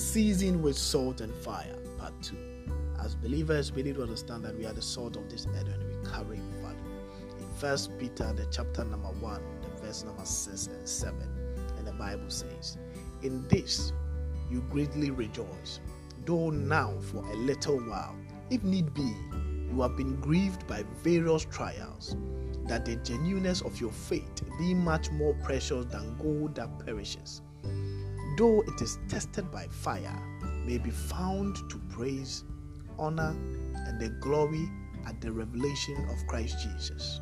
seasoned with salt and fire. Part 2. As believers, we need to understand that we are the salt of this earth and we carry value. In 1 Peter, the chapter number 1, the verse number 6 and 7, and the Bible says, "In this you greatly rejoice, though now for a little while, if need be, you have been grieved by various trials, that the genuineness of your faith be much more precious than gold that perishes, though it is tested by fire, may be found to praise, honor, and the glory at the revelation of Christ Jesus."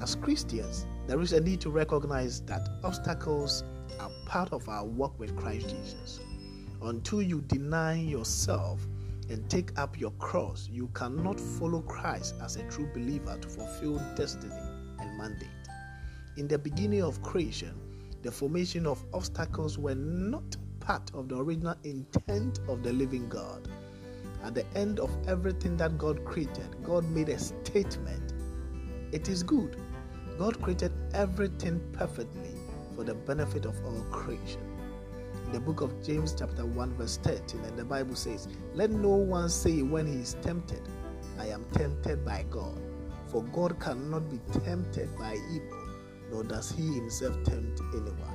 As Christians, there is a need to recognize that obstacles are part of our walk with Christ Jesus. Until you deny yourself and take up your cross, you cannot follow Christ as a true believer to fulfill destiny and mandate. In the beginning of creation, the formation of obstacles were not part of the original intent of the living God. At the end of everything that God created, God made a statement: "It is good." God created everything perfectly for the benefit of all creation. In the book of James chapter 1 verse 13, and the Bible says, "Let no one say when he is tempted, I am tempted by God. For God cannot be tempted by evil, nor does he himself tempt anyone."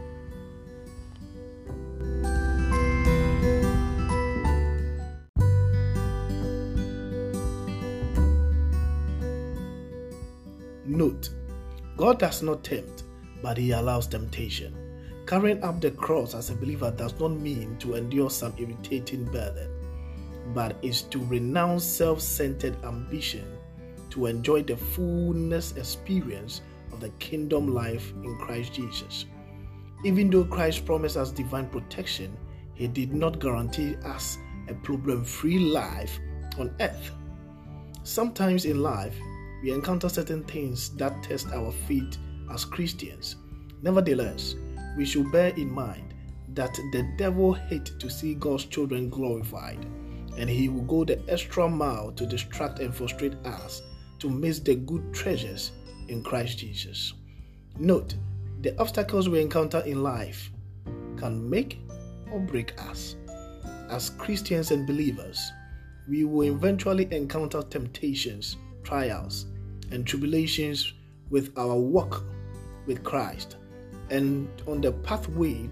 Note: God does not tempt, but he allows temptation. Carrying up the cross as a believer does not mean to endure some irritating burden, but is to renounce self-centered ambition to enjoy the fullness experience of the kingdom life in Christ Jesus. Even though Christ promised us divine protection, he did not guarantee us a problem-free life on earth. Sometimes in life, we encounter certain things that test our faith as Christians. Nevertheless, we should bear in mind that the devil hates to see God's children glorified, and he will go the extra mile to distract and frustrate us to miss the good treasures in Christ Jesus. Note, the obstacles we encounter in life can make or break us. As Christians and believers, we will eventually encounter temptations, trials, and tribulations with our walk with Christ and on the pathway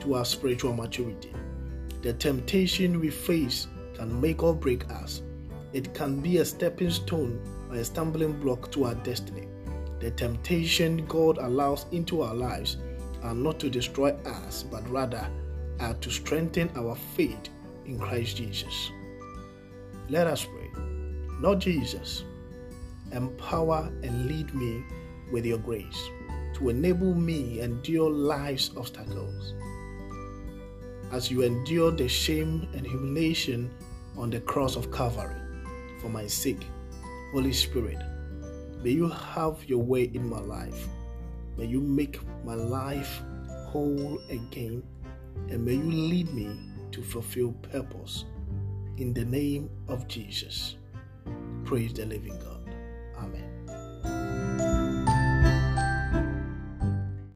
to our spiritual maturity. The temptation we face can make or break us. It can be a stepping stone or a stumbling block to our destiny. The temptation God allows into our lives are not to destroy us, but rather are to strengthen our faith in Christ Jesus. Let us pray. Lord Jesus, empower and lead me with your grace to enable me endure life's obstacles. As you endure the shame and humiliation on the cross of Calvary for my sake, Holy Spirit, may you have your way in my life. May you make my life whole again, and may you lead me to fulfill purpose. In the name of Jesus, praise the living God. Amen.